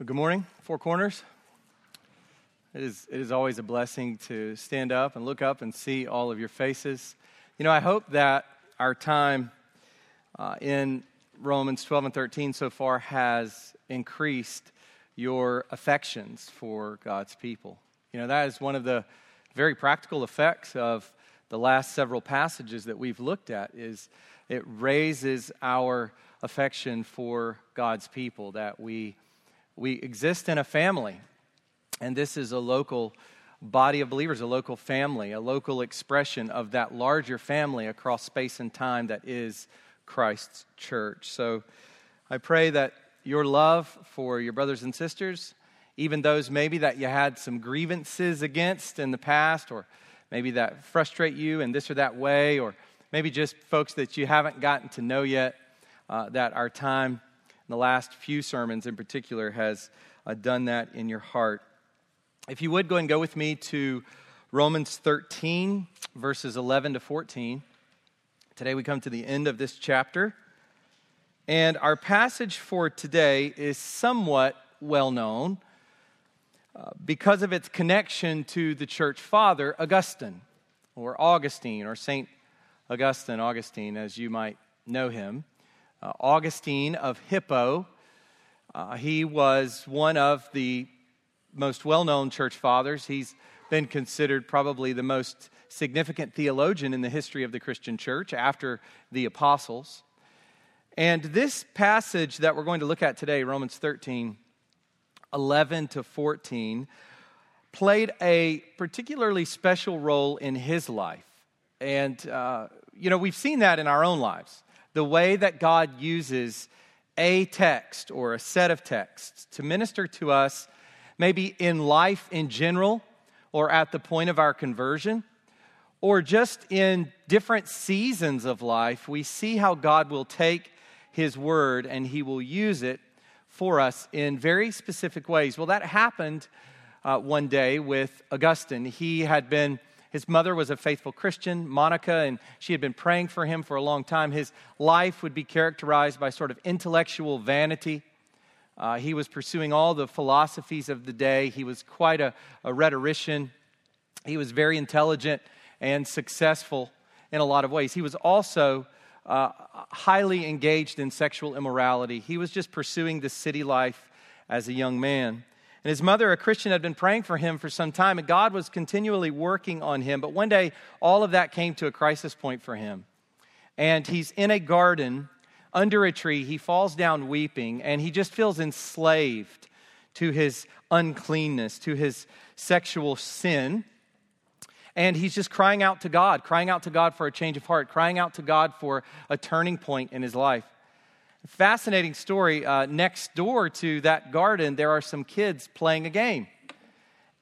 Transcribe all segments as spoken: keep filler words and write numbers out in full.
Well, good morning, Four Corners. It is it is always a blessing to stand up and look up and see all of your faces. You know, I hope that our time uh, in Romans twelve and thirteen so far has increased your affections for God's people. You know, that is one of the very practical effects of the last several passages that we've looked at, is it raises our affection for God's people, that we We exist in a family, and this is a local body of believers, a local family, a local expression of that larger family across space and time that is Christ's church. So I pray that your love for your brothers and sisters, even those maybe that you had some grievances against in the past, or maybe that frustrate you in this or that way, or maybe just folks that you haven't gotten to know yet, uh, that our time the last few sermons in particular has uh, done that in your heart. If you would, go and go with me to Romans thirteen, verses eleven to fourteen. Today we come to the end of this chapter. And our passage for today is somewhat well-known uh, because of its connection to the church father, Augustine, or Augustine, or Saint Augustine, Augustine, as you might know him. Uh, Augustine of Hippo, uh, he was one of the most well-known church fathers. He's been considered probably the most significant theologian in the history of the Christian church after the apostles. And this passage that we're going to look at today, Romans thirteen, eleven to fourteen, played a particularly special role in his life. And, uh, you know, we've seen that in our own lives. The way that God uses a text or a set of texts to minister to us, maybe in life in general, or at the point of our conversion, or just in different seasons of life, we see how God will take his word and he will use it for us in very specific ways. Well, that happened uh, one day with Augustine. He had been His mother was a faithful Christian, Monica, and she had been praying for him for a long time. His life would be characterized by sort of intellectual vanity. Uh, he was pursuing all the philosophies of the day. He was quite a, a rhetorician. He was very intelligent and successful in a lot of ways. He was also uh, highly engaged in sexual immorality. He was just pursuing the city life as a young man. And his mother, a Christian, had been praying for him for some time, and God was continually working on him. But one day, all of that came to a crisis point for him. And he's in a garden, under a tree. He falls down weeping, and he just feels enslaved to his uncleanness, to his sexual sin. And he's just crying out to God, crying out to God for a change of heart, crying out to God for a turning point in his life. Fascinating story. Uh, next door to that garden, there are some kids playing a game.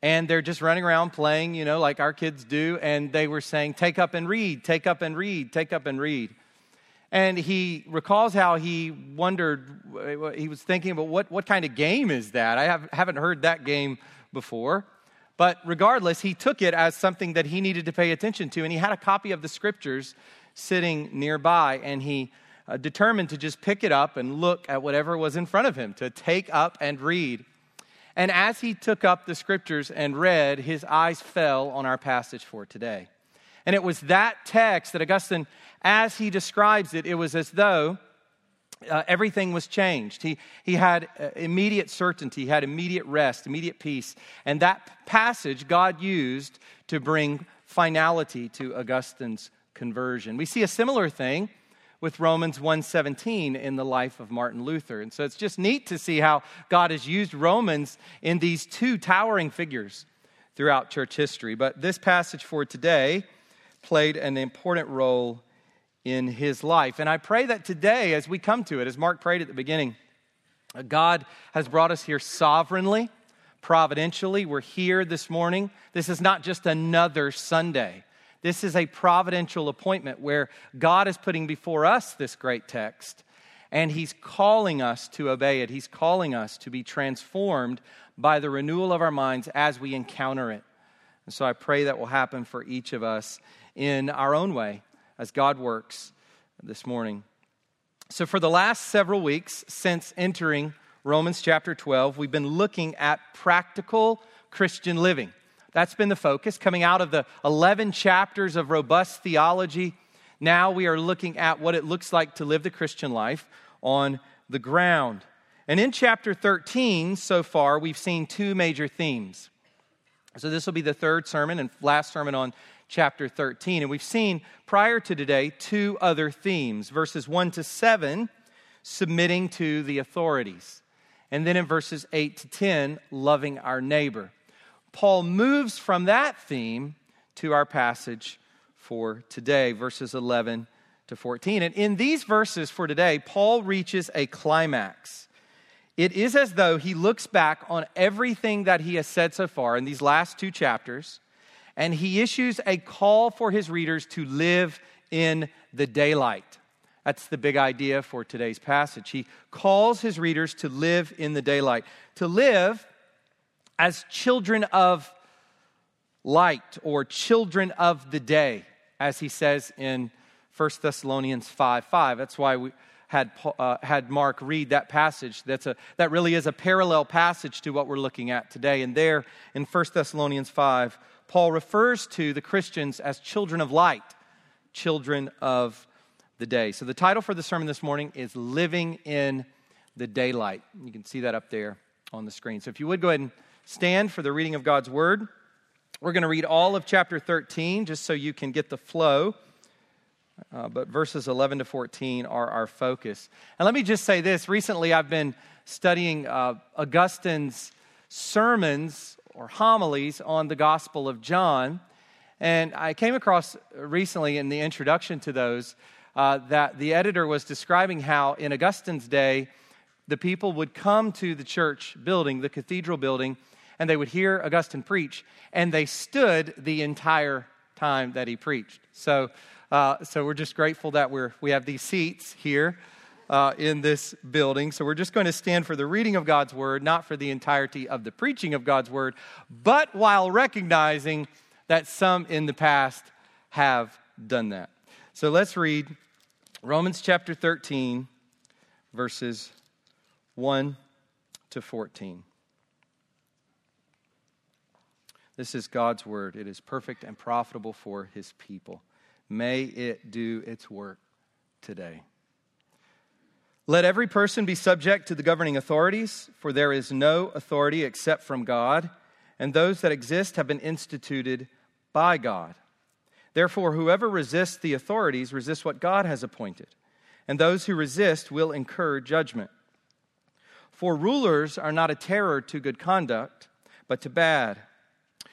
And they're just running around playing, you know, like our kids do. And they were saying, take up and read, take up and read, take up and read. And he recalls how he wondered, he was thinking about what, what kind of game is that? I have, haven't heard that game before. But regardless, he took it as something that he needed to pay attention to. And he had a copy of the scriptures sitting nearby, and he Uh, determined to just pick it up and look at whatever was in front of him, to take up and read. And as he took up the scriptures and read, his eyes fell on our passage for today. And it was that text that Augustine, as he describes it, it was as though uh, everything was changed. He, he had uh, immediate certainty, he had immediate rest, immediate peace. And that passage God used to bring finality to Augustine's conversion. We see a similar thing with Romans one seventeen in the life of Martin Luther. And so it's just neat to see how God has used Romans in these two towering figures throughout church history. But this passage for today played an important role in his life. And I pray that today, as we come to it, as Mark prayed at the beginning, God has brought us here sovereignly, providentially. We're here this morning. This is not just another Sunday. This is a providential appointment where God is putting before us this great text, and he's calling us to obey it. He's calling us to be transformed by the renewal of our minds as we encounter it. And so I pray that will happen for each of us in our own way as God works this morning. So for the last several weeks since entering Romans chapter twelve, we've been looking at practical Christian living. That's been the focus. Coming out of the eleven chapters of robust theology, now we are looking at what it looks like to live the Christian life on the ground. And in chapter thirteen, so far, we've seen two major themes. So this will be the third sermon and last sermon on chapter thirteen. And we've seen prior to today two other themes. Verses one to seven, submitting to the authorities. And then in verses eight to ten, loving our neighbor. Paul moves from that theme to our passage for today, verses eleven to fourteen. And in these verses for today, Paul reaches a climax. It is as though he looks back on everything that he has said so far in these last two chapters, and he issues a call for his readers to live in the daylight. That's the big idea for today's passage. He calls his readers to live in the daylight, to live as children of light or children of the day, as he says in First Thessalonians five five. That's why we had uh, had Mark read that passage. That's a that really is a parallel passage to what we're looking at today. And there in First Thessalonians five, Paul refers to the Christians as children of light, children of the day. So the title for the sermon this morning is Living in the Daylight. You can see that up there on the screen. So if you would go ahead and stand for the reading of God's Word. We're going to read all of chapter thirteen just so you can get the flow. Uh, but verses eleven to fourteen are our focus. And let me just say this. Recently I've been studying uh, Augustine's sermons or homilies on the Gospel of John. And I came across recently in the introduction to those uh, that the editor was describing how in Augustine's day, the people would come to the church building, the cathedral building, and they would hear Augustine preach, and they stood the entire time that he preached. So uh, so we're just grateful that we're we have these seats here uh, in this building. So we're just going to stand for the reading of God's Word, not for the entirety of the preaching of God's Word, but while recognizing that some in the past have done that. So let's read Romans chapter thirteen, verses one to fourteen. This is God's word. It is perfect and profitable for his people. May it do its work today. Let every person be subject to the governing authorities, for there is no authority except from God, and those that exist have been instituted by God. Therefore, whoever resists the authorities resists what God has appointed, and those who resist will incur judgment. For rulers are not a terror to good conduct, but to bad.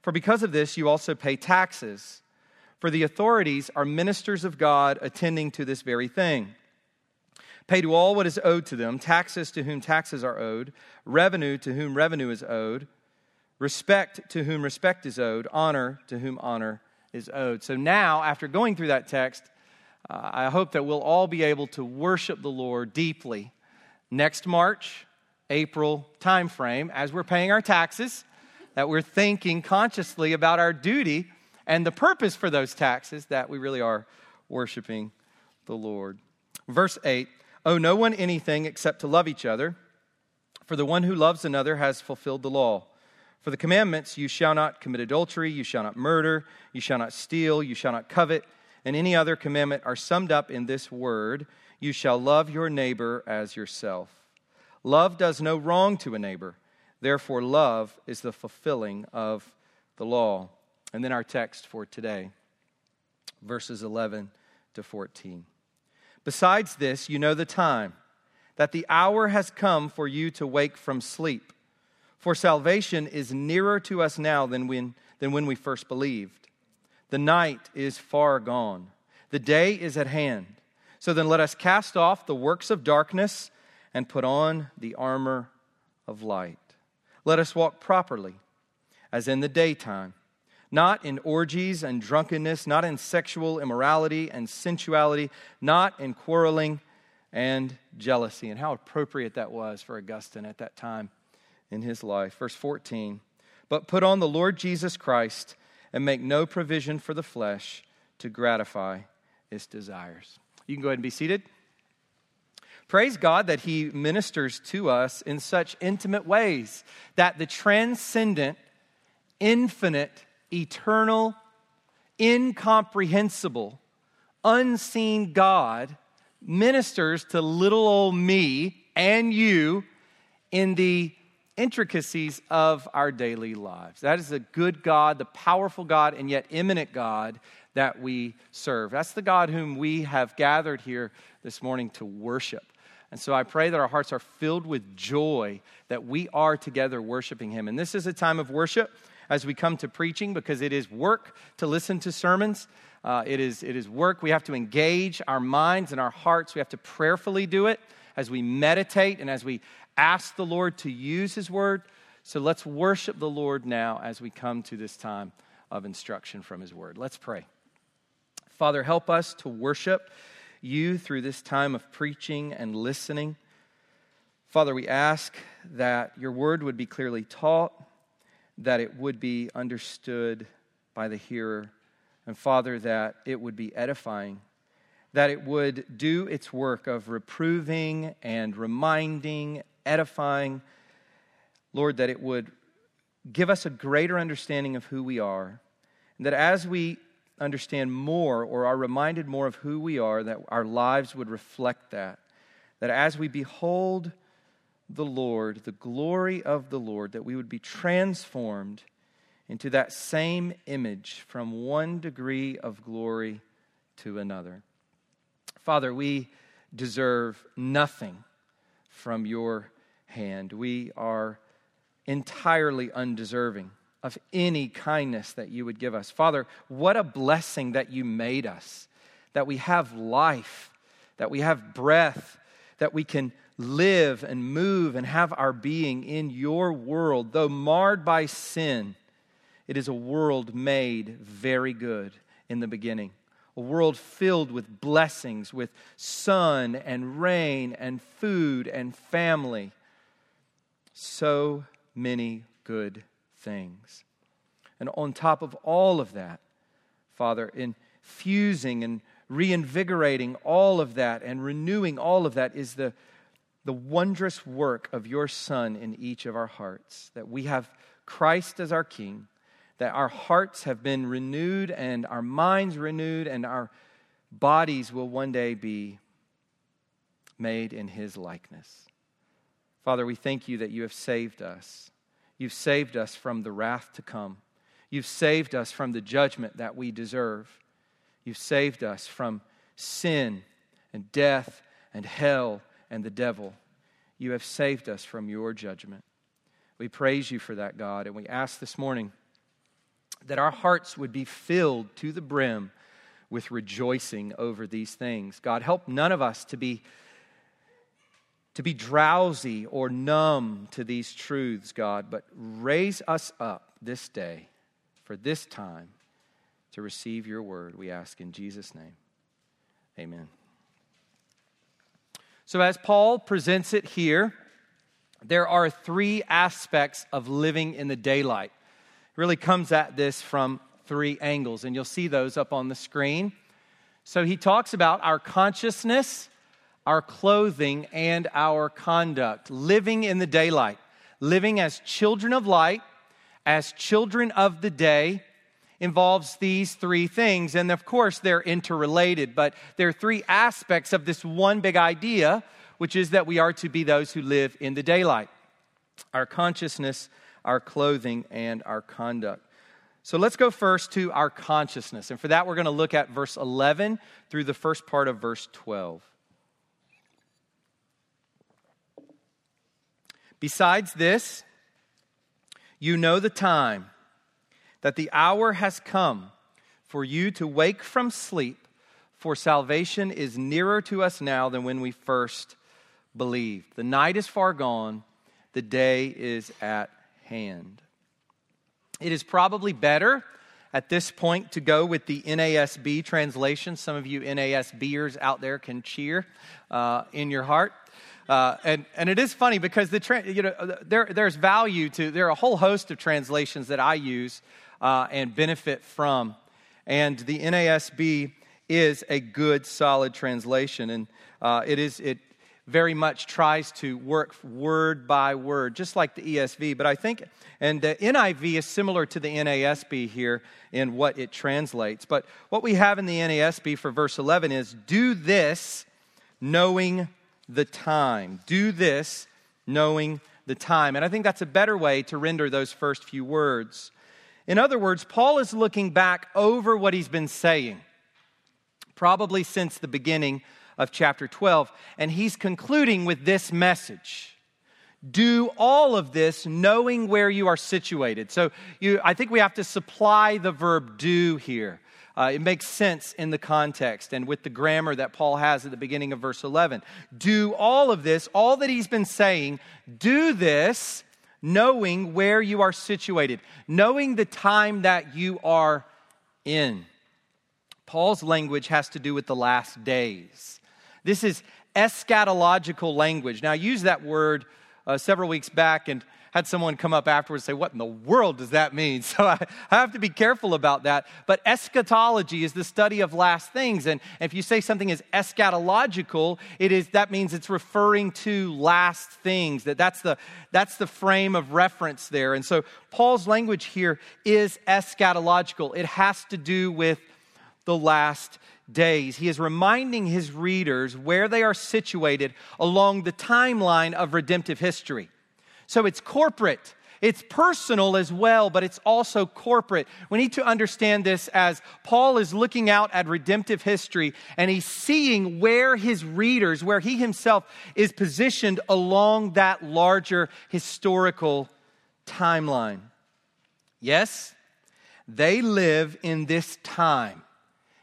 For because of this, you also pay taxes. For the authorities are ministers of God attending to this very thing. Pay to all what is owed to them, taxes to whom taxes are owed, revenue to whom revenue is owed, respect to whom respect is owed, honor to whom honor is owed. So now, after going through that text, Uh, I hope that we'll all be able to worship the Lord deeply next March, April timeframe as we're paying our taxes, that we're thinking consciously about our duty and the purpose for those taxes, that we really are worshiping the Lord. Verse eight, owe no one anything except to love each other, for the one who loves another has fulfilled the law. For the commandments, you shall not commit adultery, you shall not murder, you shall not steal, you shall not covet, and any other commandment are summed up in this word, you shall love your neighbor as yourself. Love does no wrong to a neighbor. Therefore, love is the fulfilling of the law. And then our text for today, verses eleven to fourteen. Besides this, you know the time, that the hour has come for you to wake from sleep. For salvation is nearer to us now than when, than when we first believed. The night is far gone. The day is at hand. So then let us cast off the works of darkness and put on the armor of light. Let us walk properly, as in the daytime, not in orgies and drunkenness, not in sexual immorality and sensuality, not in quarreling and jealousy. And how appropriate that was for Augustine at that time in his life. Verse fourteen, but put on the Lord Jesus Christ and make no provision for the flesh to gratify its desires. You can go ahead and be seated. Praise God that he ministers to us in such intimate ways that the transcendent, infinite, eternal, incomprehensible, unseen God ministers to little old me and you in the intricacies of our daily lives. That is the good God, the powerful God, and yet immanent God that we serve. That's the God whom we have gathered here this morning to worship. And so I pray that our hearts are filled with joy that we are together worshiping him. And this is a time of worship as we come to preaching, because it is work to listen to sermons. Uh, it is, it is work. We have to engage our minds and our hearts. We have to prayerfully do it as we meditate and as we ask the Lord to use his word. So let's worship the Lord now as we come to this time of instruction from his word. Let's pray. Father, help us to worship you through this time of preaching and listening. Father, we ask that your word would be clearly taught, that it would be understood by the hearer, and Father, that it would be edifying, that it would do its work of reproving and reminding, edifying. Lord, that it would give us a greater understanding of who we are, and that as we understand more or are reminded more of who we are, that our lives would reflect that, that as we behold the Lord, the glory of the Lord, that we would be transformed into that same image from one degree of glory to another. Father, we deserve nothing from your hand. We are entirely undeserving of any kindness that you would give us. Father, what a blessing that you made us, that we have life, that we have breath, that we can live and move and have our being in your world. Though marred by sin, it is a world made very good in the beginning. A world filled with blessings, with sun and rain and food and family. So many good things. And on top of all of that, Father, infusing and reinvigorating all of that and renewing all of that is the the wondrous work of your Son in each of our hearts, that we have Christ as our King, that our hearts have been renewed and our minds renewed, and our bodies will one day be made in his likeness. Father, we thank you that you have saved us. You've saved us from the wrath to come. You've saved us from the judgment that we deserve. You've saved us from sin and death and hell and the devil. You have saved us from your judgment. We praise you for that, God, and we ask this morning that our hearts would be filled to the brim with rejoicing over these things. God, help none of us to be to be drowsy or numb to these truths, God, but raise us up this day for this time to receive your word, we ask in Jesus' name. Amen. So as Paul presents it here, there are three aspects of living in the daylight. It really comes at this from three angles, and you'll see those up on the screen. So he talks about our consciousness, our clothing, and our conduct. Living in the daylight, living as children of light, as children of the day, involves these three things. And of course, they're interrelated, but there are three aspects of this one big idea, which is that we are to be those who live in the daylight: our consciousness, our clothing, and our conduct. So let's go first to our consciousness. And for that, we're going to look at verse eleven through the first part of verse twelve. Besides this, you know the time, that the hour has come for you to wake from sleep, for salvation is nearer to us now than when we first believed. The night is far gone. The day is at hand. It is probably better at this point to go with the N A S B translation. Some of you N A S B-ers out there can cheer uh, in your heart. Uh, and, and it is funny because the tra- you know there there's value to, there are a whole host of translations that I use uh, and benefit from. And the N A S B is a good, solid translation. And uh, it is it very much tries to work word by word, just like the E S V. But I think, and the N I V is similar to the N A S B here in what it translates. But what we have in the N A S B for verse eleven is, do this knowing the time. Do this knowing the time. And I think that's a better way to render those first few words. In other words, Paul is looking back over what he's been saying, probably since the beginning of chapter twelve, and he's concluding with this message. Do all of this knowing where you are situated. So you, I think we have to supply the verb do here. Uh, it makes sense in the context and with the grammar that Paul has at the beginning of verse eleven. Do all of this, all that he's been saying, do this knowing where you are situated, knowing the time that you are in. Paul's language has to do with the last days. This is eschatological language. Now, I used that word uh, several weeks back and had someone come up afterwards and say, what in the world does that mean? So I, I have to be careful about that. But eschatology is the study of last things. And if you say something is eschatological, it is that means it's referring to last things. That that's the, that's the frame of reference there. And so Paul's language here is eschatological. It has to do with the last days. He is reminding his readers where they are situated along the timeline of redemptive history. So it's corporate, it's personal as well, but it's also corporate. We need to understand this as Paul is looking out at redemptive history and he's seeing where his readers, where he himself is positioned along that larger historical timeline. Yes, they live in this time,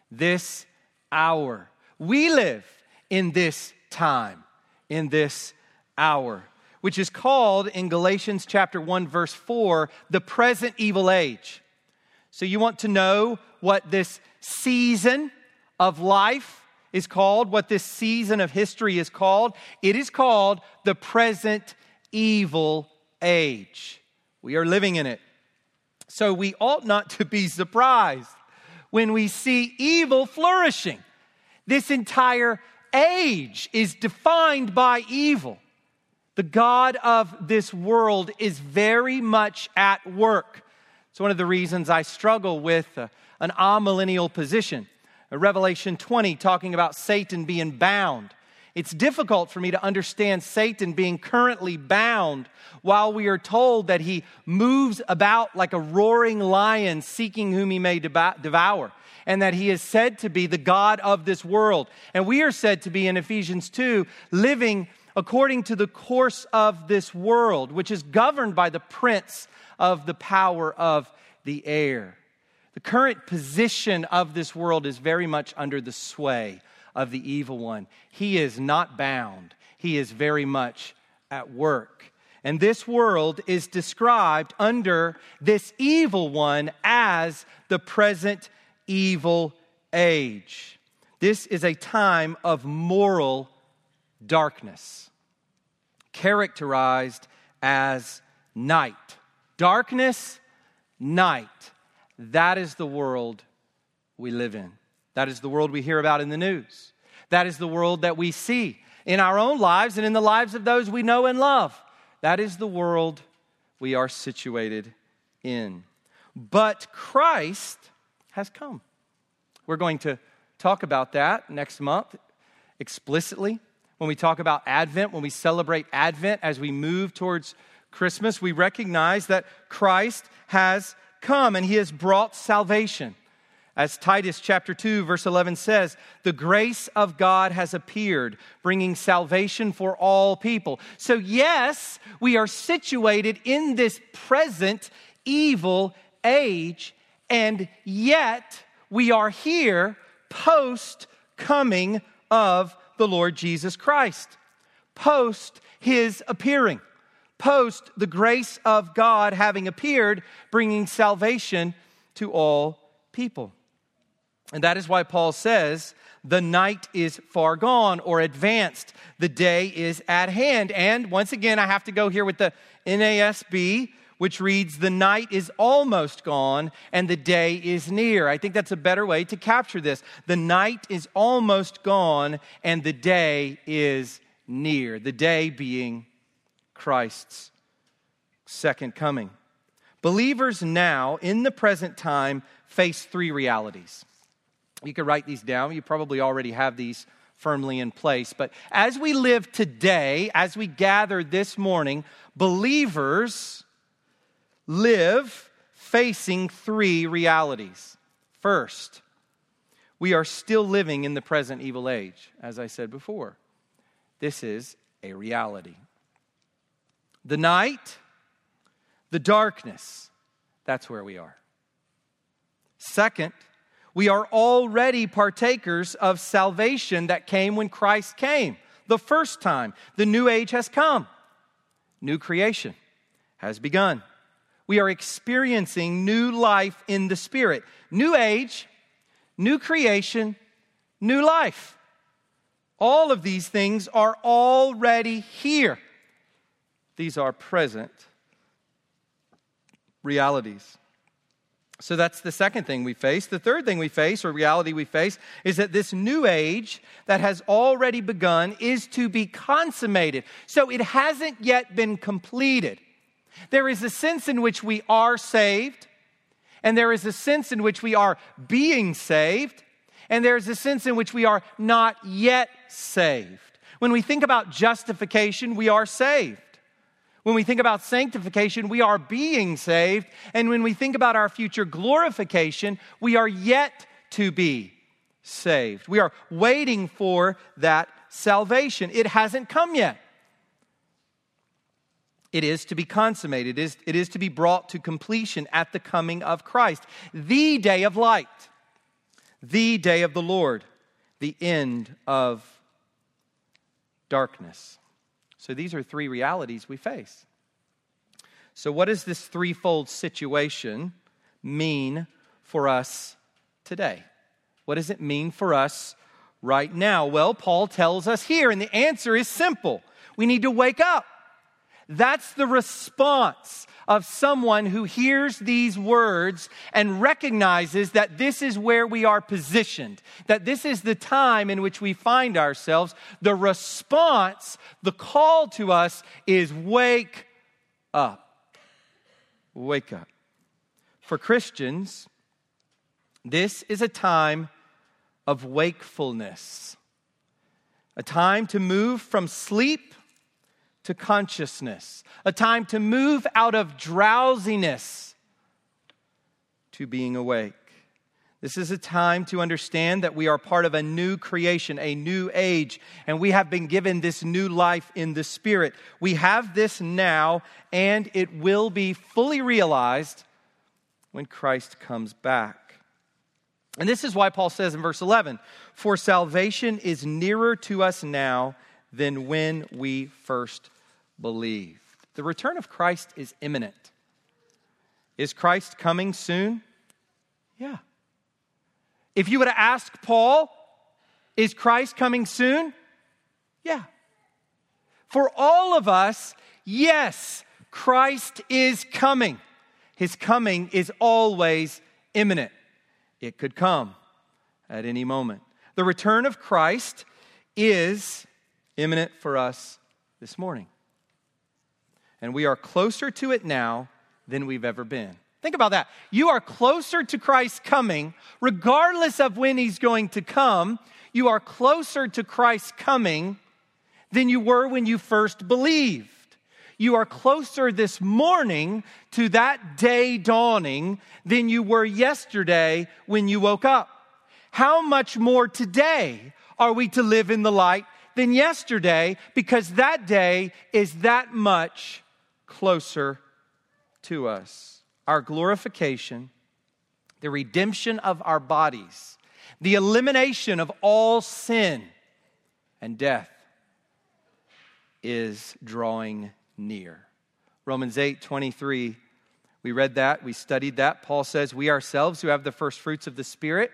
this hour. We live in this time, in this hour, which is called in Galatians chapter one, verse four, the present evil age. So you want to know what this season of life is called, what this season of history is called? It is called the present evil age. We are living in it. So we ought not to be surprised when we see evil flourishing. This entire age is defined by evil. The god of this world is very much at work. It's one of the reasons I struggle with uh, an amillennial position. Revelation twenty, talking about Satan being bound. It's difficult for me to understand Satan being currently bound while we are told that he moves about like a roaring lion seeking whom he may devour, and that he is said to be the god of this world. And we are said to be, in Ephesians two, living according to the course of this world, which is governed by the prince of the power of the air. The current position of this world is very much under the sway of the evil one. He is not bound. He is very much at work. And this world is described under this evil one as the present evil age. This is a time of moral darkness, characterized as night. Darkness, night. That is the world we live in. That is the world we hear about in the news. That is the world that we see in our own lives and in the lives of those we know and love. That is the world we are situated in. But Christ has come. We're going to talk about that next month explicitly. When we talk about Advent, when we celebrate Advent, as we move towards Christmas, we recognize that Christ has come and he has brought salvation. As Titus chapter two, verse eleven says, the grace of God has appeared, bringing salvation for all people. So yes, we are situated in this present evil age, and yet we are here post-coming of the Lord Jesus Christ. post his appearing, post the grace of God having appeared, bringing salvation to all people. And that is why Paul says, the night is far gone or advanced. The day is at hand. And once again, I have to go here with the N A S B, which reads, the night is almost gone and the day is near. I think that's a better way to capture this. The night is almost gone and the day is near. The day being Christ's second coming. Believers now, in the present time, face three realities. You could write these down. You probably already have these firmly in place. But as we live today, as we gather this morning, believers live facing three realities. First, we are still living in the present evil age, as I said before. This is a reality. The night, the darkness, that's where we are. Second, we are already partakers of salvation that came when Christ came. The first time, the new age has come. New creation has begun. We are experiencing new life in the Spirit. New age, new creation, new life. All of these things are already here. These are present realities. So that's the second thing we face. The third thing we face, or reality we face, is that this new age that has already begun is to be consummated. So it hasn't yet been completed. There is a sense in which we are saved, and there is a sense in which we are being saved, and there is a sense in which we are not yet saved. When we think about justification, we are saved. When we think about sanctification, we are being saved. And when we think about our future glorification, we are yet to be saved. We are waiting for that salvation. It hasn't come yet. It is to be consummated. It is, it is to be brought to completion at the coming of Christ. The day of light. The day of the Lord. The end of darkness. So these are three realities we face. So what does this threefold situation mean for us today? What does it mean for us right now? Well, Paul tells us here, and the answer is simple. We need to wake up. That's the response of someone who hears these words and recognizes that this is where we are positioned, that this is the time in which we find ourselves. The response, the call to us is wake up. Wake up. For Christians, this is a time of wakefulness, a time to move from sleep to consciousness, a time to move out of drowsiness to being awake. This is a time to understand that we are part of a new creation, a new age, and we have been given this new life in the Spirit. We have this now, and it will be fully realized when Christ comes back. And this is why Paul says in verse eleven, for salvation is nearer to us now than when we first believed. The return of Christ is imminent. Is Christ coming soon? Yeah. If you were to ask Paul, is Christ coming soon? Yeah. For all of us, yes, Christ is coming. His coming is always imminent. It could come at any moment. The return of Christ is imminent for us this morning. And we are closer to it now than we've ever been. Think about that. You are closer to Christ's coming, regardless of when he's going to come. You are closer to Christ's coming than you were when you first believed. You are closer this morning to that day dawning than you were yesterday when you woke up. How much more today are we to live in the light than yesterday, because that day is that much closer to us. Our glorification, the redemption of our bodies, the elimination of all sin and death. is drawing near. Romans eight twenty-three, we read that, we studied that. Paul says, we ourselves who have the first fruits of the Spirit,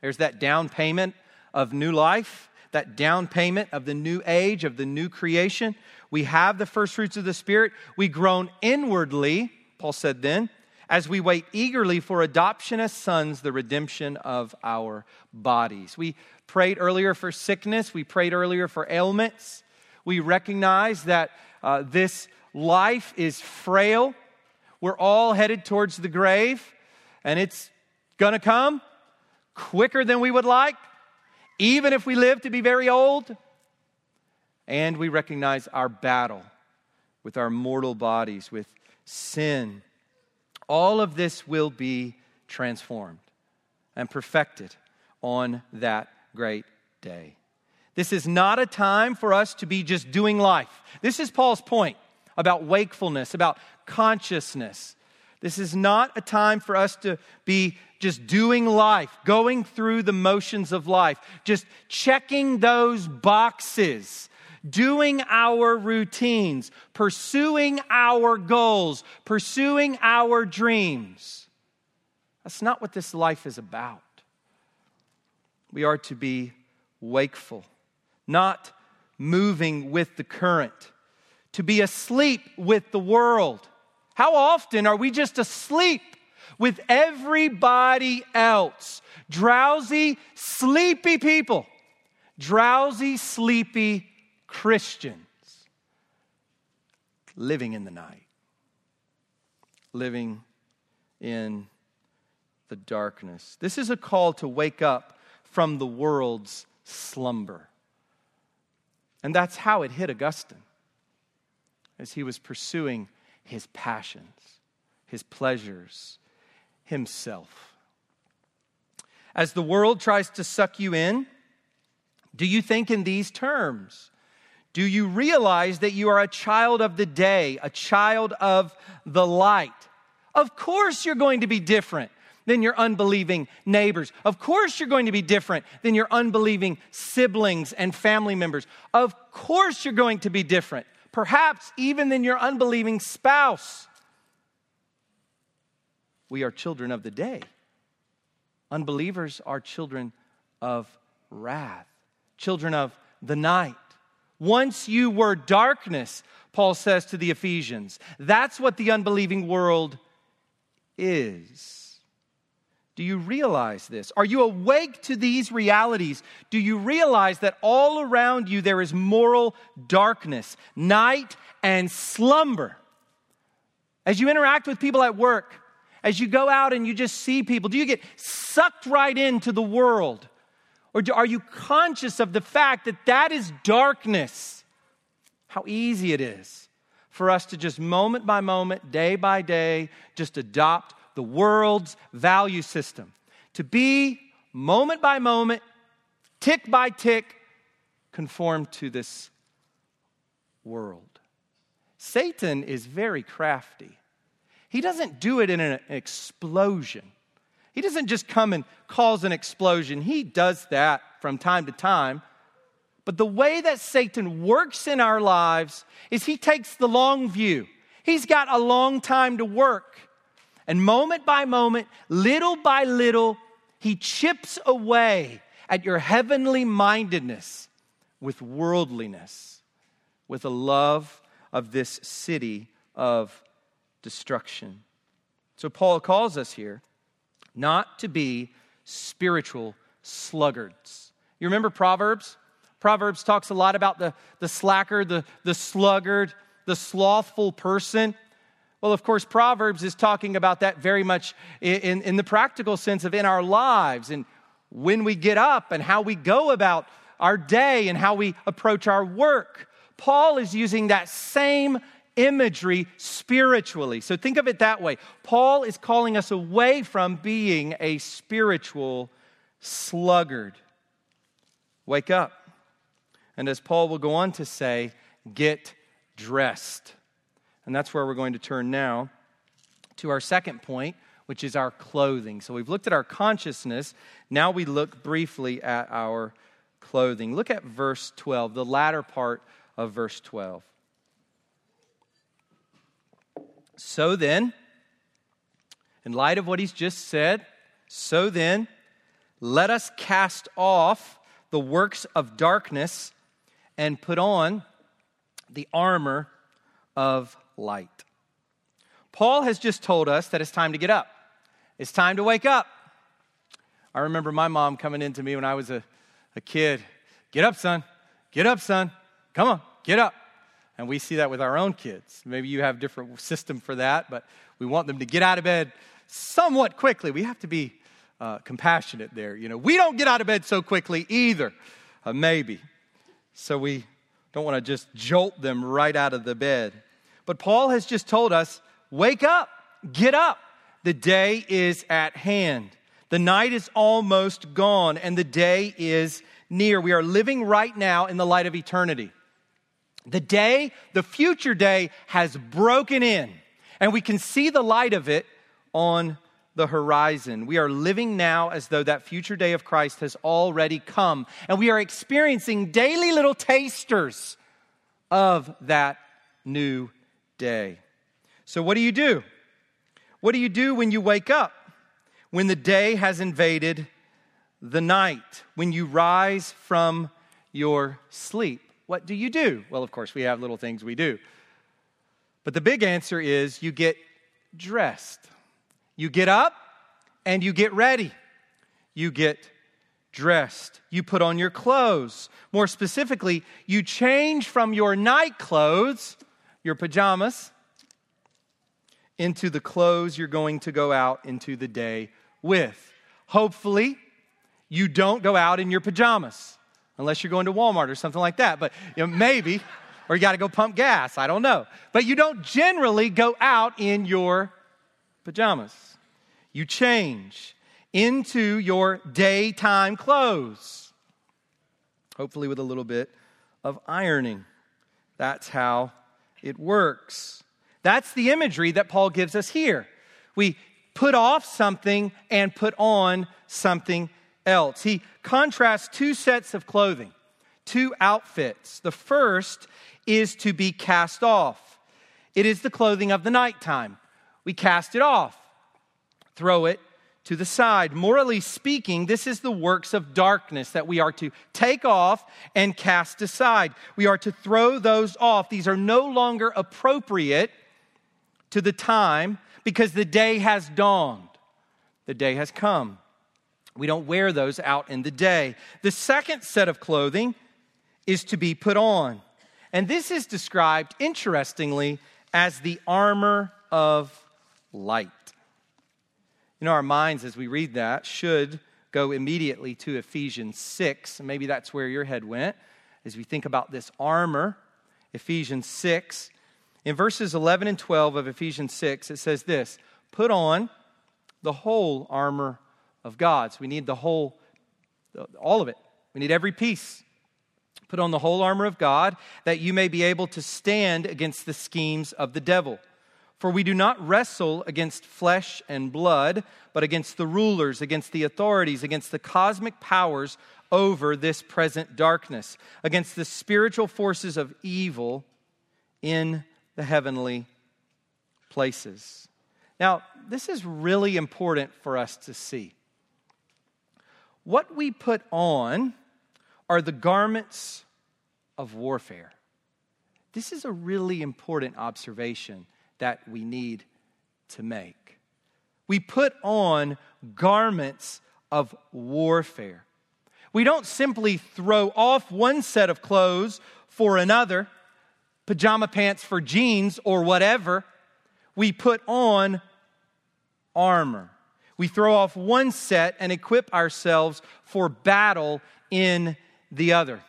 there's that down payment of new life, that down payment of the new age, of the new creation. We have the first fruits of the Spirit. We groan inwardly, Paul said then, as we wait eagerly for adoption as sons, the redemption of our bodies. We prayed earlier for sickness. We prayed earlier for ailments. We recognize that uh, this life is frail. We're all headed towards the grave, and it's going to come quicker than we would like, even if we live to be very old. And we recognize our battle with our mortal bodies, with sin. All of this will be transformed and perfected on that great day. This is not a time for us to be just doing life. This is Paul's point about wakefulness, about consciousness. This is not a time for us to be just doing life, going through the motions of life, just checking those boxes, doing our routines, pursuing our goals, pursuing our dreams. That's not what this life is about. We are to be wakeful, not moving with the current, to be asleep with the world. How often are we just asleep with everybody else? Drowsy, sleepy people. Drowsy, sleepy Christians. Living in the night. Living in the darkness. This is a call to wake up from the world's slumber. And that's how it hit Augustine as he was pursuing his passions, his pleasures, himself. As the world tries to suck you in, do you think in these terms? Do you realize that you are a child of the day, a child of the light? Of course you're going to be different than your unbelieving neighbors. Of course you're going to be different than your unbelieving siblings and family members. Of course you're going to be different, perhaps even than your unbelieving spouse. We are children of the day. Unbelievers are children of wrath, children of the night. Once you were darkness, Paul says to the Ephesians. That's what the unbelieving world is. Do you realize this? Are you awake to these realities? Do you realize that all around you there is moral darkness, night, and slumber? As you interact with people at work, as you go out and you just see people, do you get sucked right into the world? Or do, are you conscious of the fact that that is darkness? How easy it is for us to just moment by moment, day by day, just adopt the world's value system, to be moment by moment, tick by tick, conformed to this world. Satan is very crafty. He doesn't do it in an explosion. He doesn't just come and cause an explosion. He does that from time to time. But the way that Satan works in our lives is he takes the long view. He's got a long time to work. And moment by moment, little by little, he chips away at your heavenly mindedness with worldliness, with a love of this city of destruction. So Paul calls us here not to be spiritual sluggards. You remember Proverbs? Proverbs talks a lot about the, the slacker, the, the sluggard, the slothful person. Well, of course, Proverbs is talking about that very much in, in, in the practical sense of in our lives and when we get up and how we go about our day and how we approach our work. Paul is using that same imagery spiritually. So think of it that way. Paul is calling us away from being a spiritual sluggard. Wake up. And as Paul will go on to say, get dressed. And that's where we're going to turn now to our second point, which is our clothing. So we've looked at our consciousness. Now we look briefly at our clothing. Look at verse twelve, the latter part of verse twelve. So then, in light of what he's just said, so then, let us cast off the works of darkness and put on the armor of light. Paul has just told us that it's time to get up. It's time to wake up. I remember my mom coming into me when I was a, a kid. Get up, son. Get up, son. Come on, get up. And we see that with our own kids. Maybe you have a different system for that, but we want them to get out of bed somewhat quickly. We have to be uh, compassionate there. You know, we don't get out of bed so quickly either, uh, maybe. So we don't want to just jolt them right out of the bed. But Paul has just told us, wake up, get up. The day is at hand. The night is almost gone, and the day is near. We are living right now in the light of eternity. The day, the future day, has broken in, and we can see the light of it on the horizon. We are living now as though that future day of Christ has already come, and we are experiencing daily little tasters of that new day. So what do you do? What do you do when you wake up, when the day has invaded the night, when you rise from your sleep? What do you do? Well, of course, we have little things we do. But the big answer is you get dressed. You get up and you get ready. You get dressed. You put on your clothes. More specifically, you change from your night clothes, your pajamas, into the clothes you're going to go out into the day with. Hopefully, you don't go out in your pajamas. Unless you're going to Walmart or something like that. But you know, maybe, or you got to go pump gas. I don't know. But you don't generally go out in your pajamas. You change into your daytime clothes. Hopefully with a little bit of ironing. That's how it works. That's the imagery that Paul gives us here. We put off something and put on something else. He contrasts two sets of clothing, two outfits. The first is to be cast off. It is the clothing of the nighttime. We cast it off, throw it to the side. Morally speaking, this is the works of darkness that we are to take off and cast aside. We are to throw those off. These are no longer appropriate to the time because the day has dawned. The day has come. We don't wear those out in the day. The second set of clothing is to be put on. And this is described, interestingly, as the armor of light. You know, our minds, as we read that, should go immediately to Ephesians six. And maybe that's where your head went as we think about this armor. Ephesians six. In verses eleven and twelve of Ephesians six, it says this: put on the whole armor of light. Of God's. So we need the whole, all of it. We need every piece. Put on the whole armor of God, that you may be able to stand against the schemes of the devil. For we do not wrestle against flesh and blood, but against the rulers, against the authorities, against the cosmic powers over this present darkness, against the spiritual forces of evil in the heavenly places. Now, this is really important for us to see. What we put on are the garments of warfare. This is a really important observation that we need to make. We put on garments of warfare. We don't simply throw off one set of clothes for another, pajama pants for jeans or whatever. We put on armor. We throw off one set and equip ourselves for battle in the other.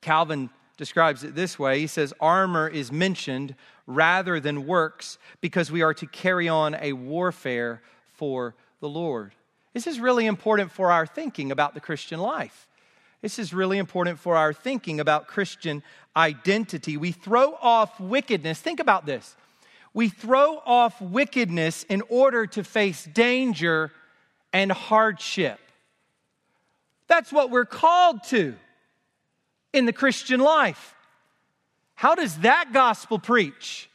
Calvin describes it this way. He says, armor is mentioned rather than works because we are to carry on a warfare for the Lord. This is really important for our thinking about the Christian life. This is really important for our thinking about Christian identity. We throw off wickedness. Think about this. We throw off wickedness in order to face danger and hardship. That's what we're called to in the Christian life. How does that gospel preach?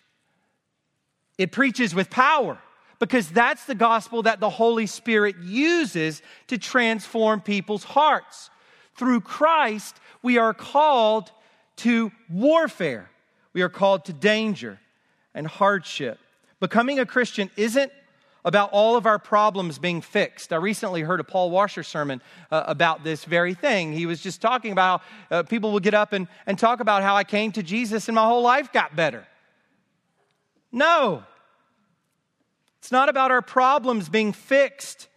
It preaches with power, because that's the gospel that the Holy Spirit uses to transform people's hearts. Through Christ, we are called to warfare. We are called to danger and hardship. Becoming a Christian isn't about all of our problems being fixed. I recently heard a Paul Washer sermon uh, about this very thing. He was just talking about how uh, people will get up and, and talk about how I came to Jesus and my whole life got better. No. It's not about our problems being fixed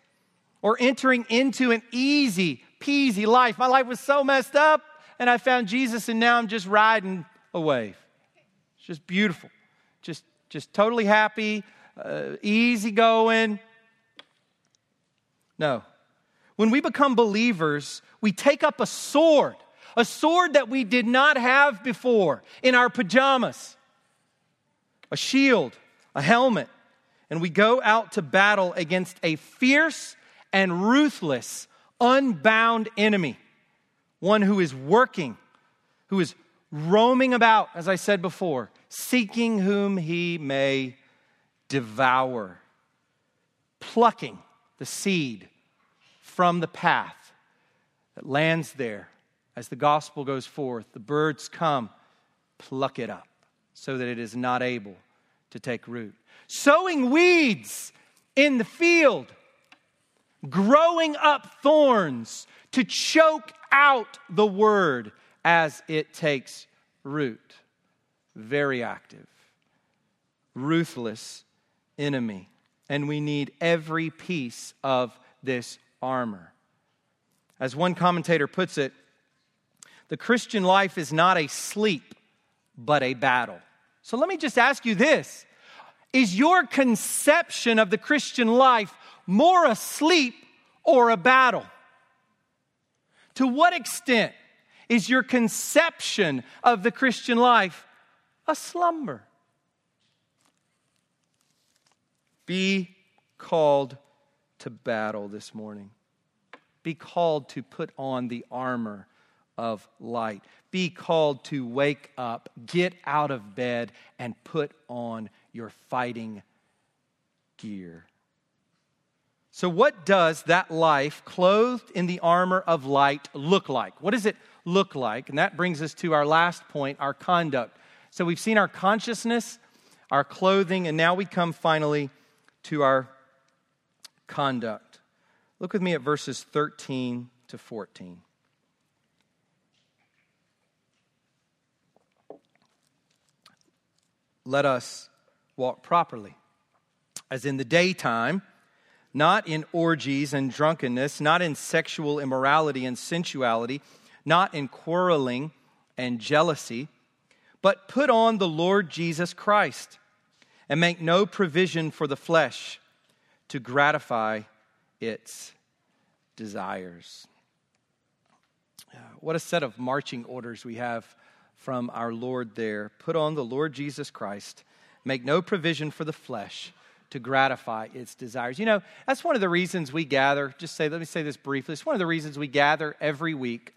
or entering into an easy peasy life. My life was so messed up and I found Jesus and now I'm just riding a wave. It's just beautiful. Just, just totally happy. Uh, easy going. No. When we become believers, we take up a sword, a sword that we did not have before in our pajamas, a shield, a helmet, and we go out to battle against a fierce and ruthless, unbound enemy, one who is working, who is roaming about, as I said before, seeking whom he may devour, plucking the seed from the path that lands there. As the gospel goes forth, the birds come, pluck it up so that it is not able to take root. Sowing weeds in the field, growing up thorns to choke out the word as it takes root. Very active, ruthless enemy, and we need every piece of this armor. As one commentator puts it, the Christian life is not a sleep, but a battle. So let me just ask you this. Is your conception of the Christian life more a sleep or a battle? To what extent is your conception of the Christian life a slumber? Be called to battle this morning. Be called to put on the armor of light. Be called to wake up, get out of bed, and put on your fighting gear. So what does that life clothed in the armor of light look like? What does it look like? And that brings us to our last point, our conduct. So we've seen our consciousness, our clothing, and now we come finally to our conduct. Look with me at verses thirteen to fourteen. Let us walk properly, as in the daytime, not in orgies and drunkenness, not in sexual immorality and sensuality, not in quarreling and jealousy, but put on the Lord Jesus Christ, and make no provision for the flesh to gratify its desires. What a set of marching orders we have from our Lord there. Put on the Lord Jesus Christ. Make no provision for the flesh to gratify its desires. You know, that's one of the reasons we gather. Just say, let me say this briefly. It's one of the reasons we gather every week,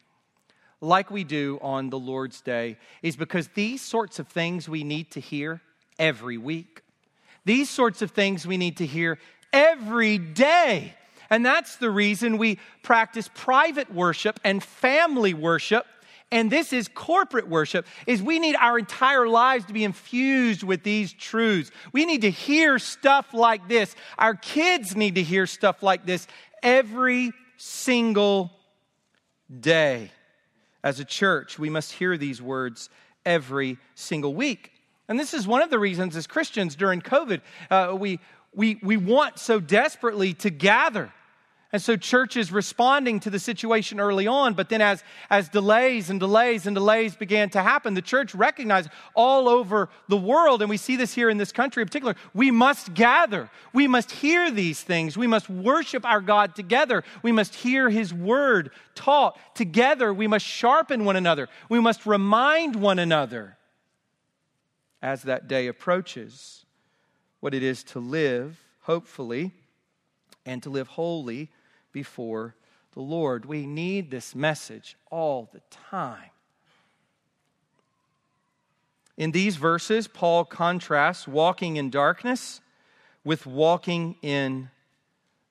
like we do on the Lord's Day, is because these sorts of things we need to hear every week. These sorts of things we need to hear every day. And that's the reason we practice private worship and family worship. And this is corporate worship, is we need our entire lives to be infused with these truths. We need to hear stuff like this. Our kids need to hear stuff like this every single day. As a church, we must hear these words every single week. And this is one of the reasons as Christians during COVID, uh, we, we, we want so desperately to gather. And so church is responding to the situation early on, but then as, as delays and delays and delays began to happen, the church recognized all over the world, and we see this here in this country in particular, we must gather, we must hear these things, we must worship our God together, we must hear His word taught together, we must sharpen one another, we must remind one another. As that day approaches, what it is to live hopefully and to live wholly before the Lord. We need this message all the time. In these verses, Paul contrasts walking in darkness with walking in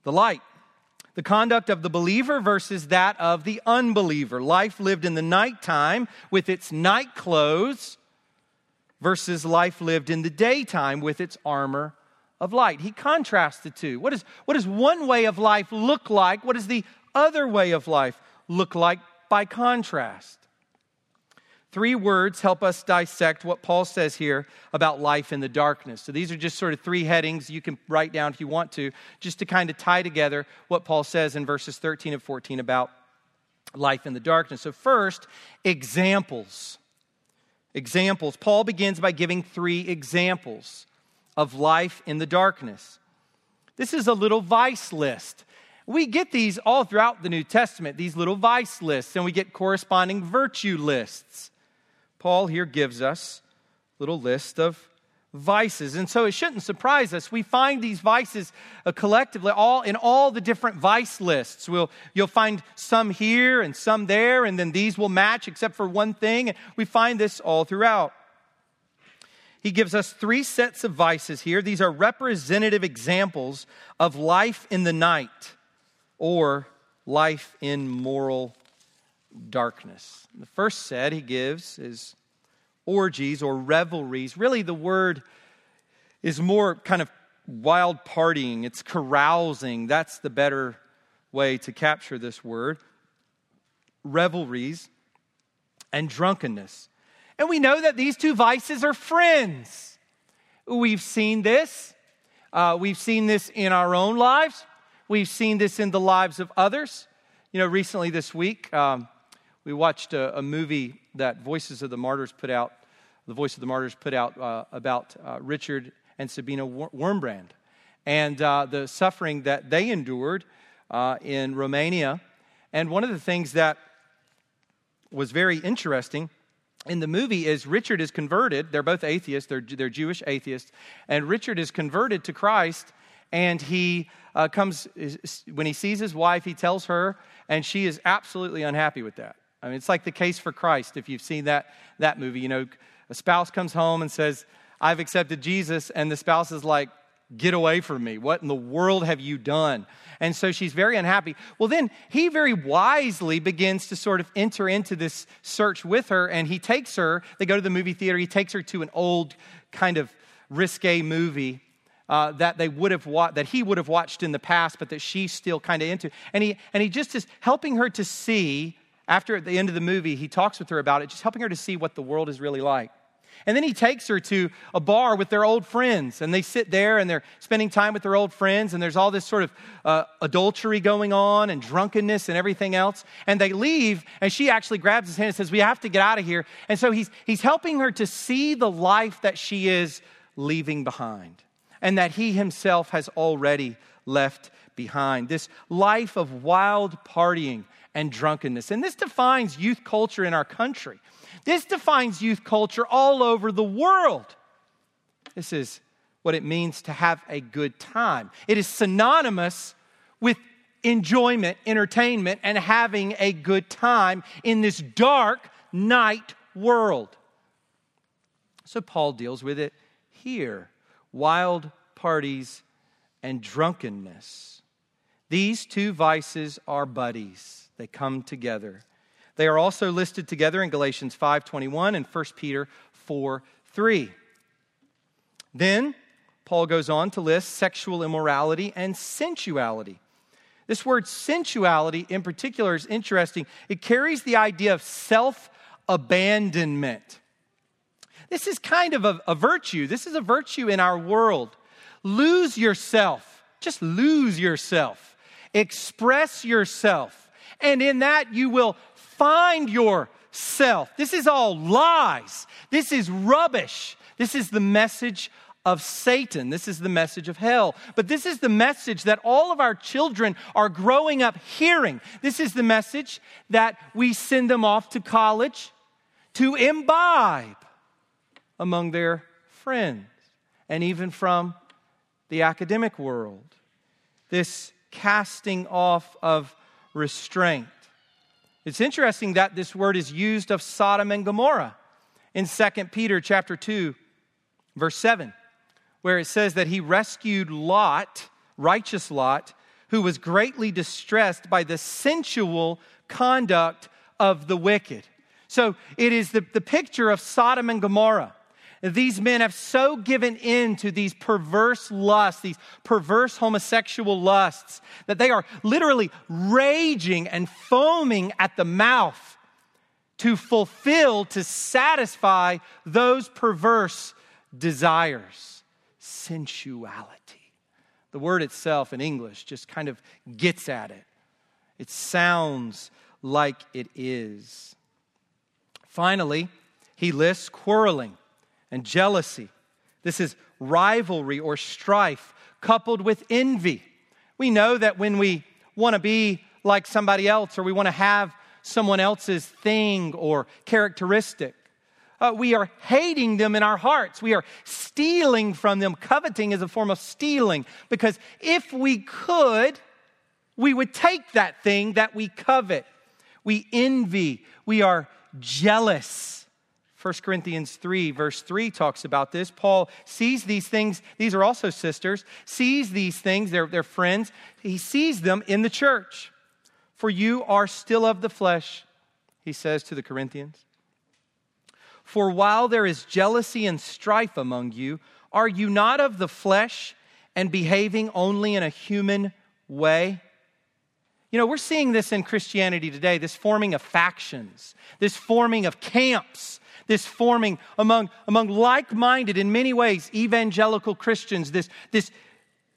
the light. The conduct of the believer versus that of the unbeliever. Life lived in the nighttime with its night clothes versus life lived in the daytime with its armor of light. He contrasts the two. What, is, what does one way of life look like? What does the other way of life look like by contrast? Three words help us dissect what Paul says here about life in the darkness. So these are just sort of three headings you can write down if you want to, just to kind of tie together what Paul says in verses thirteen and fourteen about life in the darkness. So first, examples. Examples. Paul begins by giving three examples of life in the darkness. This is a little vice list. We get these all throughout the New Testament, these little vice lists, and we get corresponding virtue lists. Paul here gives us a little list of vices. And so it shouldn't surprise us. We find these vices uh, collectively all in all the different vice lists. We'll, you'll find some here and some there, and then these will match except for one thing. And we find this all throughout. He gives us three sets of vices here. These are representative examples of life in the night, or life in moral darkness. The first set he gives is orgies or revelries. Really, the word is more kind of wild partying. It's carousing. That's the better way to capture this word. Revelries and drunkenness. And we know that these two vices are friends. We've seen this. Uh, we've seen this in our own lives. We've seen this in the lives of others. You know, recently this week, um, we watched a, a movie that Voices of the Martyrs put out, the Voice of the Martyrs put out uh, about uh, Richard and Sabina Wurmbrand and uh, the suffering that they endured uh, in Romania. And one of the things that was very interesting in the movie is Richard is converted. They're both atheists. They're, they're Jewish atheists. And Richard is converted to Christ. And he uh, comes, when he sees his wife, he tells her, and she is absolutely unhappy with that. I mean, it's like The Case for Christ, if you've seen that that movie. You know, a spouse comes home and says, I've accepted Jesus, and the spouse is like, get away from me. What in the world have you done? And so she's very unhappy. Well, then he very wisely begins to sort of enter into this search with her, and he takes her, they go to the movie theater, he takes her to an old kind of risque movie, Uh, that they would have wa- that he would have watched in the past, but that she's still kind of into. And he and he just is helping her to see. After at the end of the movie, he talks with her about it, just helping her to see what the world is really like. And then he takes her to a bar with their old friends, and they sit there and they're spending time with their old friends, and there's all this sort of uh, adultery going on and drunkenness and everything else. And they leave, and she actually grabs his hand and says, "We have to get out of here." And so he's he's helping her to see the life that she is leaving behind, and that he himself has already left behind. This life of wild partying and drunkenness. And this defines youth culture in our country. This defines youth culture all over the world. This is what it means to have a good time. It is synonymous with enjoyment, entertainment, and having a good time in this dark night world. So Paul deals with it here. Wild parties and drunkenness. These two vices are buddies. They come together. They are also listed together in Galatians five twenty-one and First Peter four three. Then Paul goes on to list sexual immorality and sensuality. This word sensuality in particular is interesting. It carries the idea of self-abandonment. This is kind of a, a virtue. This is a virtue in our world. Lose yourself. Just lose yourself. Express yourself. And in that you will find yourself. This is all lies. This is rubbish. This is the message of Satan. This is the message of hell. But this is the message that all of our children are growing up hearing. This is the message that we send them off to college to imbibe among their friends, and even from the academic world. This casting off of restraint. It's interesting that this word is used of Sodom and Gomorrah in Second Peter chapter two, verse seven, where it says that he rescued Lot, righteous Lot, who was greatly distressed by the sensual conduct of the wicked. So it is the, the picture of Sodom and Gomorrah. These men have so given in to these perverse lusts, these perverse homosexual lusts, that they are literally raging and foaming at the mouth to fulfill, to satisfy those perverse desires. Sensuality. The word itself in English just kind of gets at it. It sounds like it is. Finally, he lists quarreling and jealousy. This is rivalry or strife coupled with envy. We know that when we want to be like somebody else, or we want to have someone else's thing or characteristic, Uh, we are hating them in our hearts. We are stealing from them. Coveting is a form of stealing, because if we could, we would take that thing that we covet. We envy. We are jealous. First Corinthians three, verse three talks about this. Paul sees these things. These are also sisters. Sees these things. They're, they're friends. He sees them in the church. For you are still of the flesh, he says to the Corinthians. For while there is jealousy and strife among you, are you not of the flesh and behaving only in a human way? You know, we're seeing this in Christianity today, this forming of factions, this forming of camps, this forming among, among like-minded, in many ways, evangelical Christians, this, this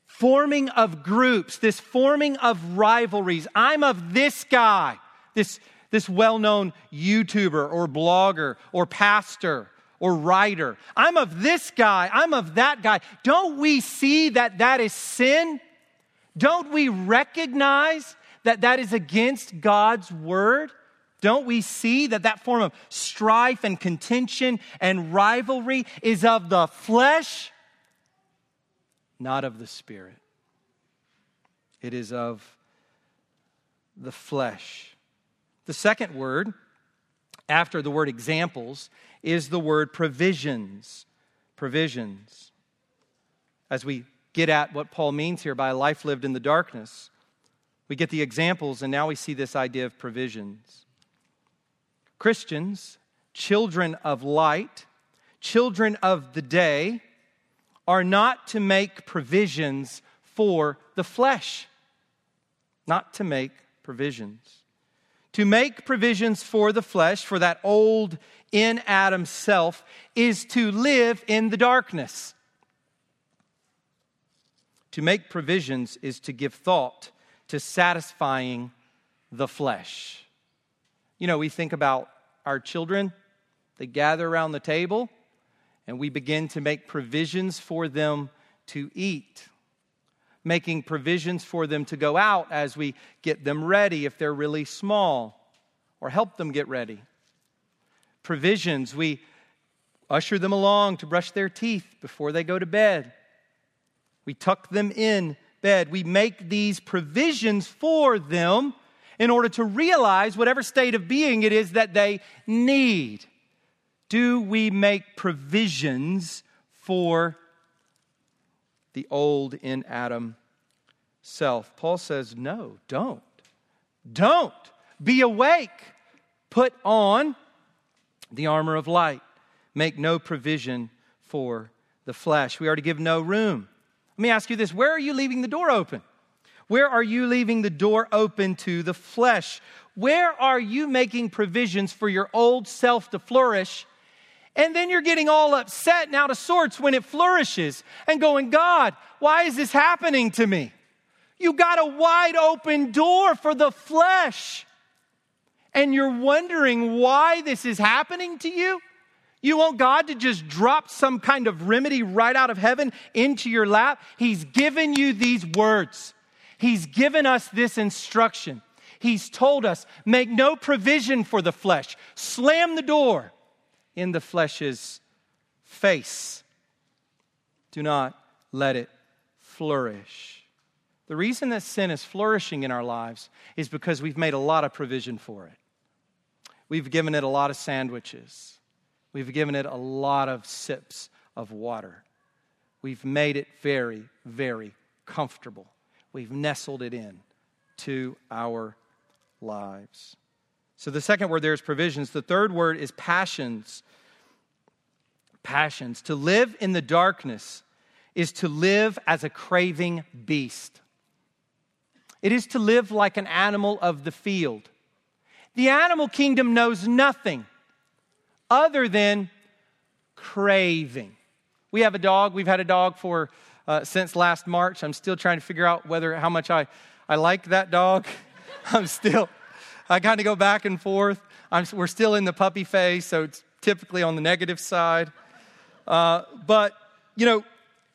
forming of groups, this forming of rivalries. I'm of this guy, this This well-known YouTuber or blogger or pastor or writer. I'm of this guy. I'm of that guy. Don't we see that that is sin? Don't we recognize that that is against God's word? Don't we see that that form of strife and contention and rivalry is of the flesh, not of the spirit? It is of the flesh. The second word, after the word examples, is the word provisions. Provisions. As we get at what Paul means here by a life lived in the darkness, we get the examples, and now we see this idea of provisions. Christians, children of light, children of the day, are not to make provisions for the flesh. Not to make provisions. To make provisions for the flesh, for that old in Adam self, is to live in the darkness. To make provisions is to give thought to satisfying the flesh. You know, we think about our children. They gather around the table, and we begin to make provisions for them to eat. Making provisions for them to go out as we get them ready if they're really small, or help them get ready. Provisions, we usher them along to brush their teeth before they go to bed. We tuck them in bed. We make these provisions for them in order to realize whatever state of being it is that they need. Do we make provisions for the old in Adam self? Paul says, no, don't. Don't. Be awake. Put on the armor of light. Make no provision for the flesh. We are to give no room. Let me ask you this. Where are you leaving the door open? Where are you leaving the door open to the flesh? Where are you making provisions for your old self to flourish? And then you're getting all upset and out of sorts when it flourishes and going, God, why is this happening to me? You got a wide open door for the flesh. And you're wondering why this is happening to you? You want God to just drop some kind of remedy right out of heaven into your lap? He's given you these words. He's given us this instruction. He's told us, make no provision for the flesh. Slam the door in the flesh's face. Do not let it flourish. The reason that sin is flourishing in our lives is because we've made a lot of provision for it. We've given it a lot of sandwiches. We've given it a lot of sips of water. We've made it very, very comfortable. We've nestled it in to our lives. So the second word there is provisions. The third word is passions. Passions. To live in the darkness is to live as a craving beast. It is to live like an animal of the field. The animal kingdom knows nothing other than craving. We have a dog. We've had a dog for uh, since last March. I'm still trying to figure out whether how much I, I like that dog. I'm still, I kind of go back and forth. I'm, we're still in the puppy phase, so it's typically on the negative side. Uh, but, you know,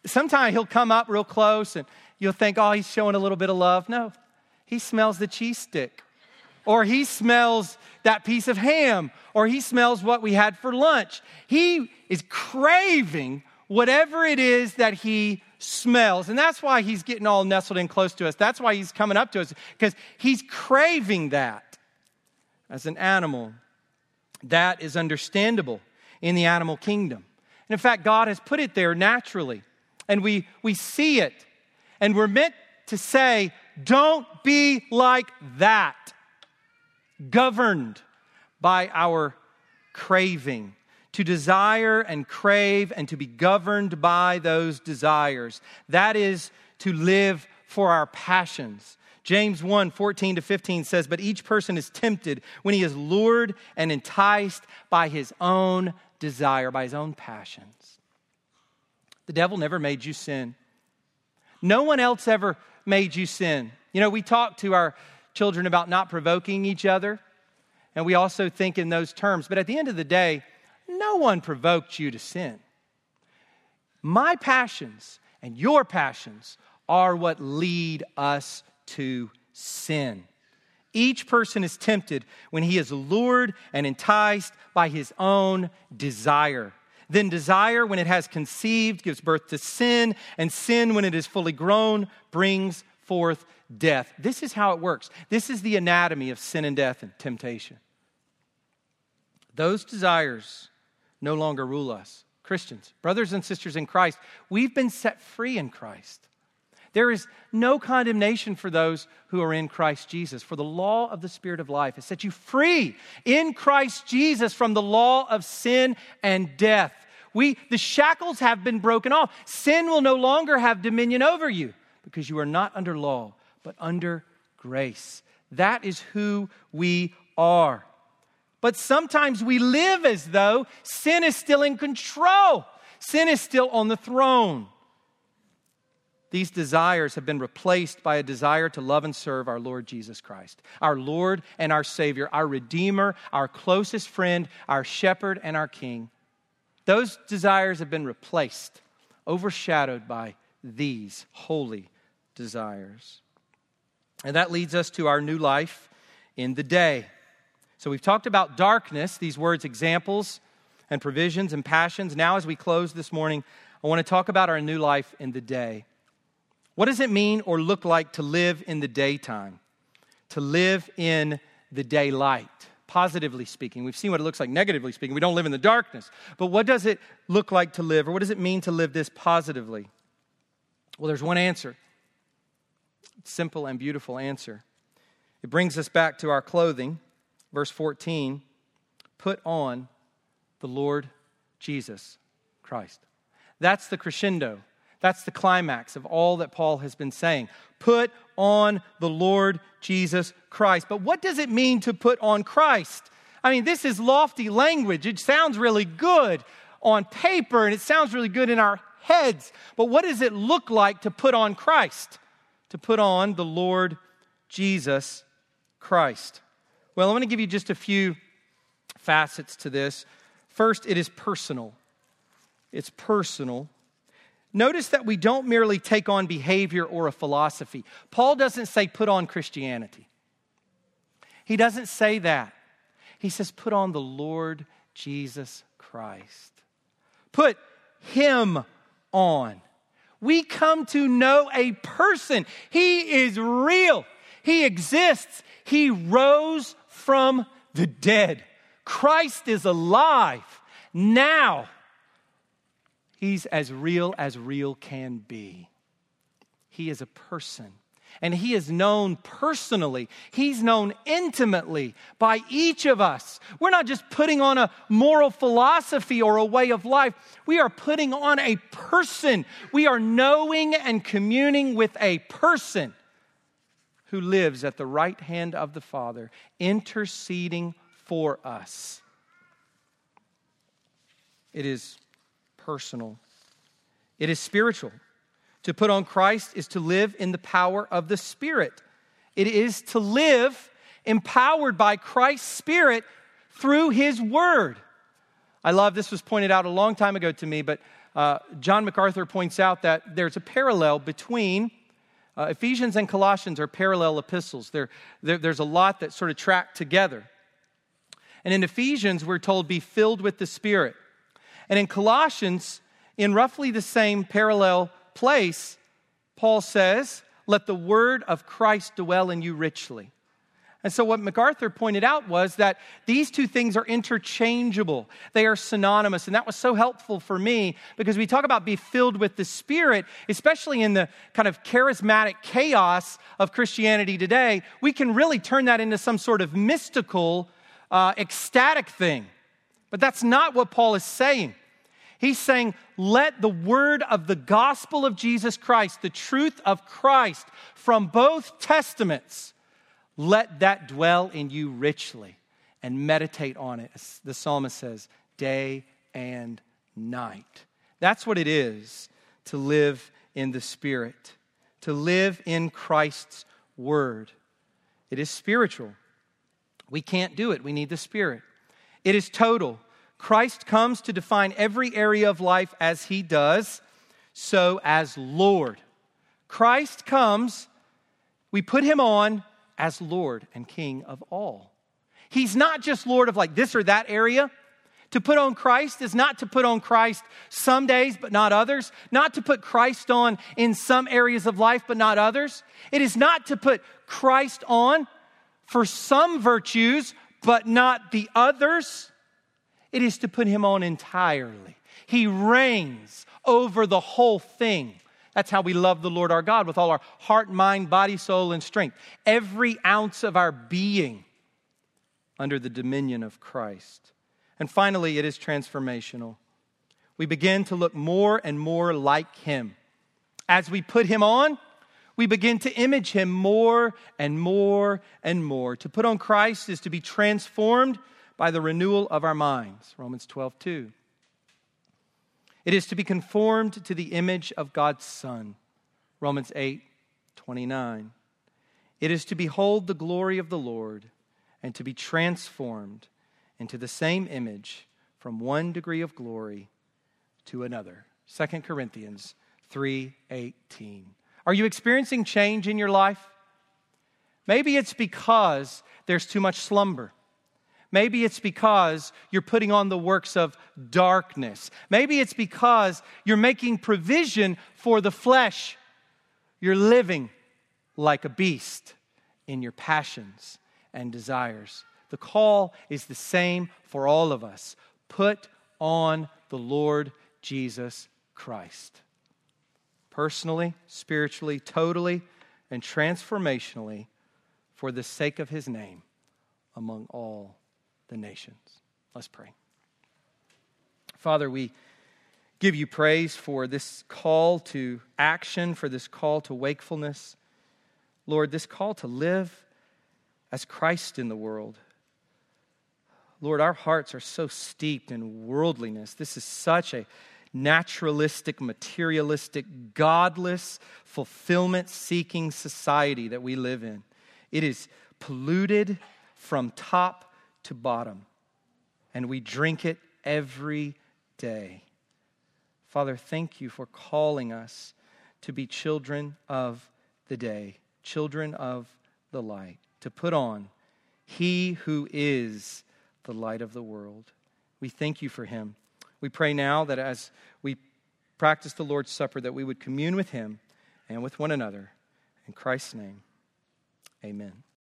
sometimes he'll come up real close and you'll think, oh, he's showing a little bit of love. No, he smells the cheese stick. Or he smells that piece of ham. Or he smells what we had for lunch. He is craving whatever it is that he smells. And that's why he's getting all nestled in close to us. That's why he's coming up to us. Because he's craving that as an animal. That is understandable in the animal kingdom. And in fact, God has put it there naturally. And we, we see it. And we're meant to say, don't be like that. Governed by our craving. To desire and crave and to be governed by those desires. That is to live for our passions. James one, fourteen to fifteen says, but each person is tempted when he is lured and enticed by his own desire, by his own passions. The devil never made you sin. No one else ever made you sin. You know, we talk to our children about not provoking each other, and we also think in those terms. But at the end of the day, no one provoked you to sin. My passions and your passions are what lead us to sin. Each person is tempted when he is lured and enticed by his own desire. Then desire, when it has conceived, gives birth to sin, and sin, when it is fully grown, brings forth death. This is how it works. This is the anatomy of sin and death and temptation. Those desires no longer rule us. Christians, brothers and sisters in Christ, we've been set free in Christ. There is no condemnation for those who are in Christ Jesus. For the law of the Spirit of life has set you free in Christ Jesus from the law of sin and death. We, the shackles have been broken off. Sin will no longer have dominion over you because you are not under law, but under grace. That is who we are. But sometimes we live as though sin is still in control. Sin is still on the throne. These desires have been replaced by a desire to love and serve our Lord Jesus Christ, our Lord and our Savior, our Redeemer, our closest friend, our Shepherd and our King. Those desires have been replaced, overshadowed by these holy desires. And that leads us to our new life in the day. So we've talked about darkness, these words, examples and provisions and passions. Now as we close this morning, I want to talk about our new life in the day. What does it mean or look like to live in the daytime? To live in the daylight, positively speaking. We've seen what it looks like negatively speaking. We don't live in the darkness. But what does it look like to live, or what does it mean to live this positively? Well, there's one answer. Simple and beautiful answer. It brings us back to our clothing. Verse fourteen, put on the Lord Jesus Christ. That's the crescendo. That's the climax of all that Paul has been saying. Put on the Lord Jesus Christ. But what does it mean to put on Christ? I mean, this is lofty language. It sounds really good on paper, and it sounds really good in our heads. But what does it look like to put on Christ? To put on the Lord Jesus Christ. Well, I'm going to give you just a few facets to this. First, it is personal. It's personal. Notice that we don't merely take on behavior or a philosophy. Paul doesn't say put on Christianity. He doesn't say that. He says put on the Lord Jesus Christ. Put him on. We come to know a person. He is real. He exists. He rose from the dead. Christ is alive. now. He's as real as real can be. He is a person. And he is known personally. He's known intimately by each of us. We're not just putting on a moral philosophy or a way of life. We are putting on a person. We are knowing and communing with a person who lives at the right hand of the Father, interceding for us. It is personal. It is spiritual. To put on Christ is to live in the power of the Spirit. It is to live empowered by Christ's Spirit through His Word. I love, this was pointed out a long time ago to me, but uh, John MacArthur points out that there's a parallel between uh, Ephesians and Colossians are parallel epistles. They're, they're, there's a lot that sort of track together. And in Ephesians, we're told, be filled with the Spirit. And in Colossians, in roughly the same parallel place, Paul says, let the word of Christ dwell in you richly. And so what MacArthur pointed out was that these two things are interchangeable. They are synonymous. And that was so helpful for me because we talk about be filled with the Spirit, especially in the kind of charismatic chaos of Christianity today. We can really turn that into some sort of mystical, uh, ecstatic thing. But that's not what Paul is saying. He's saying, let the word of the gospel of Jesus Christ, the truth of Christ from both testaments, let that dwell in you richly and meditate on it, as the psalmist says, day and night. That's what it is to live in the Spirit, to live in Christ's word. It is spiritual. We can't do it. We need the Spirit. It is total. Christ comes to define every area of life as he does, so as Lord. Christ comes, we put him on as Lord and King of all. He's not just Lord of like this or that area. To put on Christ is not to put on Christ some days but not others. Not to put Christ on in some areas of life but not others. It is not to put Christ on for some virtues but not the others. It is to put him on entirely. He reigns over the whole thing. That's how we love the Lord our God with all our heart, mind, body, soul, and strength. Every ounce of our being under the dominion of Christ. And finally, it is transformational. We begin to look more and more like him. As we put him on, we begin to image him more and more and more. To put on Christ is to be transformed by the renewal of our minds, Romans twelve two. It is to be conformed to the image of God's Son, Romans eight twenty-nine. It is to behold the glory of the Lord and to be transformed into the same image from one degree of glory to another. Second Corinthians three eighteen. Are you experiencing change in your life? Maybe it's because there's too much slumber. Maybe it's because you're putting on the works of darkness. Maybe it's because you're making provision for the flesh. You're living like a beast in your passions and desires. The call is the same for all of us. Put on the Lord Jesus Christ. Personally, spiritually, totally, and transformationally for the sake of his name among all the nations. Let's pray. Father, we give you praise for this call to action, for this call to wakefulness. Lord, this call to live as Christ in the world. Lord, our hearts are so steeped in worldliness. This is such a naturalistic, materialistic, godless, fulfillment-seeking society that we live in. It is polluted from top to bottom, and we drink it every day. Father, thank you for calling us to be children of the day, children of the light, to put on he who is the light of the world. We thank you for him. We pray now that as we practice the Lord's Supper, that we would commune with him and with one another. In Christ's name, amen.